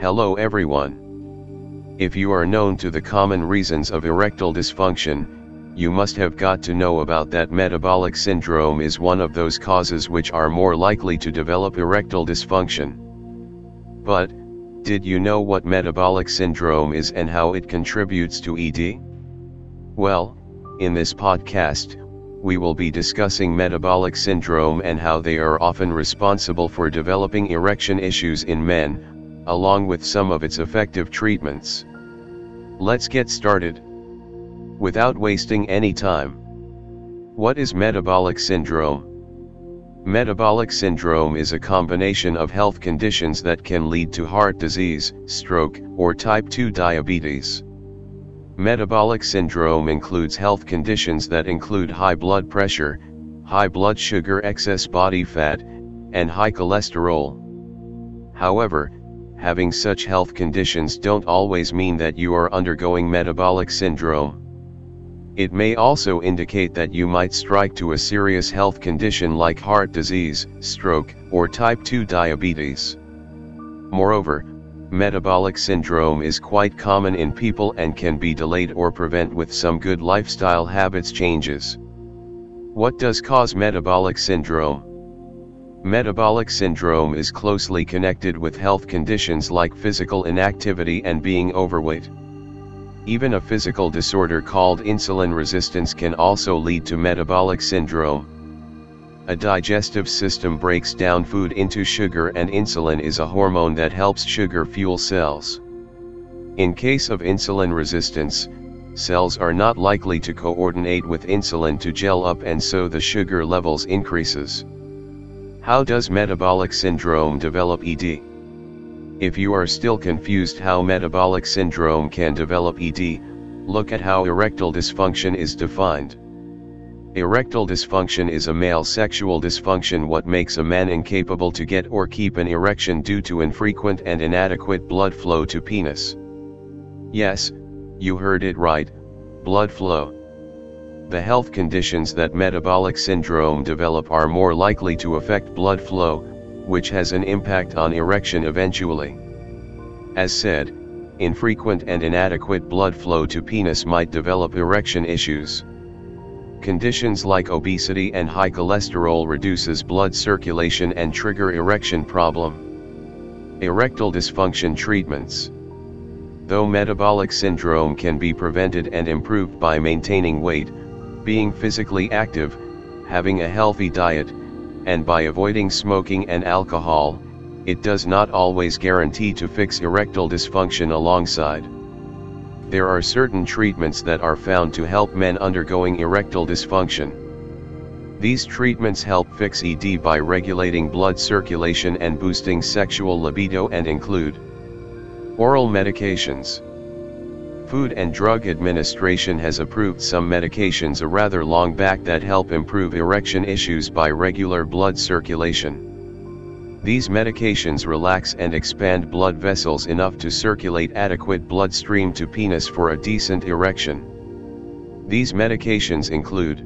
Hello everyone. If you are known to the common reasons of erectile dysfunction, you must have got to know about that metabolic syndrome is one of those causes which are more likely to develop erectile dysfunction. But, did you know what metabolic syndrome is and how it contributes to ED? Well, in this podcast, we will be discussing metabolic syndrome and how they are often responsible for developing erection issues in men, along with some of its effective treatments. Let's get started. Without wasting any time. What is metabolic syndrome? Metabolic syndrome is a combination of health conditions that can lead to heart disease, stroke, or type 2 diabetes. Metabolic syndrome includes health conditions that include high blood pressure, high blood sugar, excess body fat, and high cholesterol. However, having such health conditions don't always mean that you are undergoing metabolic syndrome. It may also indicate that you might strike to a serious health condition like heart disease, stroke, or type 2 diabetes. Moreover, metabolic syndrome is quite common in people and can be delayed or prevent with some good lifestyle habits changes. What does cause metabolic syndrome? Metabolic syndrome is closely connected with health conditions like physical inactivity and being overweight. Even a physical disorder called insulin resistance can also lead to metabolic syndrome. A digestive system breaks down food into sugar, and insulin is a hormone that helps sugar fuel cells. In case of insulin resistance, cells are not likely to coordinate with insulin to gel up, and so the sugar levels increases. How does metabolic syndrome develop ED? If you are still confused how metabolic syndrome can develop ED, look at how erectile dysfunction is defined. Erectile dysfunction is a male sexual dysfunction, what makes a man incapable to get or keep an erection due to infrequent and inadequate blood flow to penis. Yes, you heard it right, blood flow. The health conditions that metabolic syndrome develop are more likely to affect blood flow, which has an impact on erection eventually. As said, infrequent and inadequate blood flow to penis might develop erection issues. Conditions like obesity and high cholesterol reduces blood circulation and trigger erection problem. Erectile dysfunction treatments. Though metabolic syndrome can be prevented and improved by maintaining weight, being physically active, having a healthy diet, and by avoiding smoking and alcohol, it does not always guarantee to fix erectile dysfunction alongside. There are certain treatments that are found to help men undergoing erectile dysfunction. These treatments help fix ED by regulating blood circulation and boosting sexual libido, and include oral medications. Food and Drug Administration has approved some medications a rather long back that help improve erection issues by regular blood circulation. These medications relax and expand blood vessels enough to circulate adequate bloodstream to penis for a decent erection. These medications include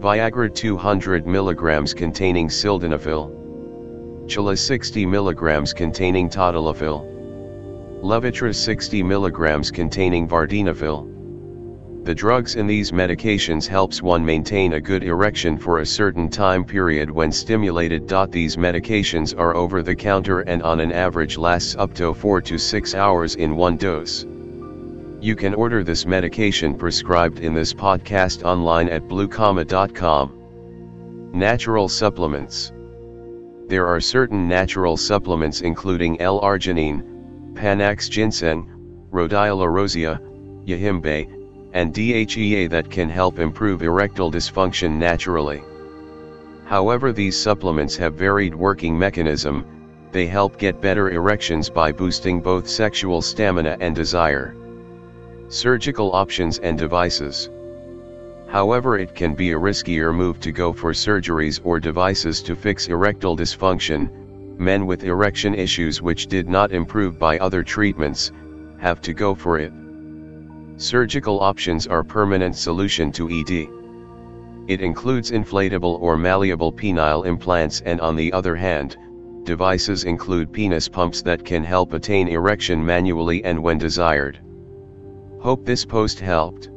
Viagra 200 mg containing sildenafil, Cialis 60 mg containing Tadalafil, Levitra 60 mg containing Vardenafil. The drugs in these medications helps one maintain a good erection for a certain time period when stimulated. These medications are over the counter and on an average lasts up to 4 to 6 hours in one dose. You can order this medication prescribed in this podcast online at bluecomma.com. Natural supplements. There are certain natural supplements including L-arginine, Panax ginseng, Rhodiola rosea, Yohimbe, and DHEA that can help improve erectile dysfunction naturally. However, these supplements have varied working mechanism. They help get better erections by boosting both sexual stamina and desire. Surgical options and devices. However, it can be a riskier move to go for surgeries or devices to fix erectile dysfunction. Men with erection issues which did not improve by other treatments, have to go for it. Surgical options are permanent solution to ED. It includes inflatable or malleable penile implants, and on the other hand, Devices include penis pumps that can help attain erection manually and when desired. Hope this post helped.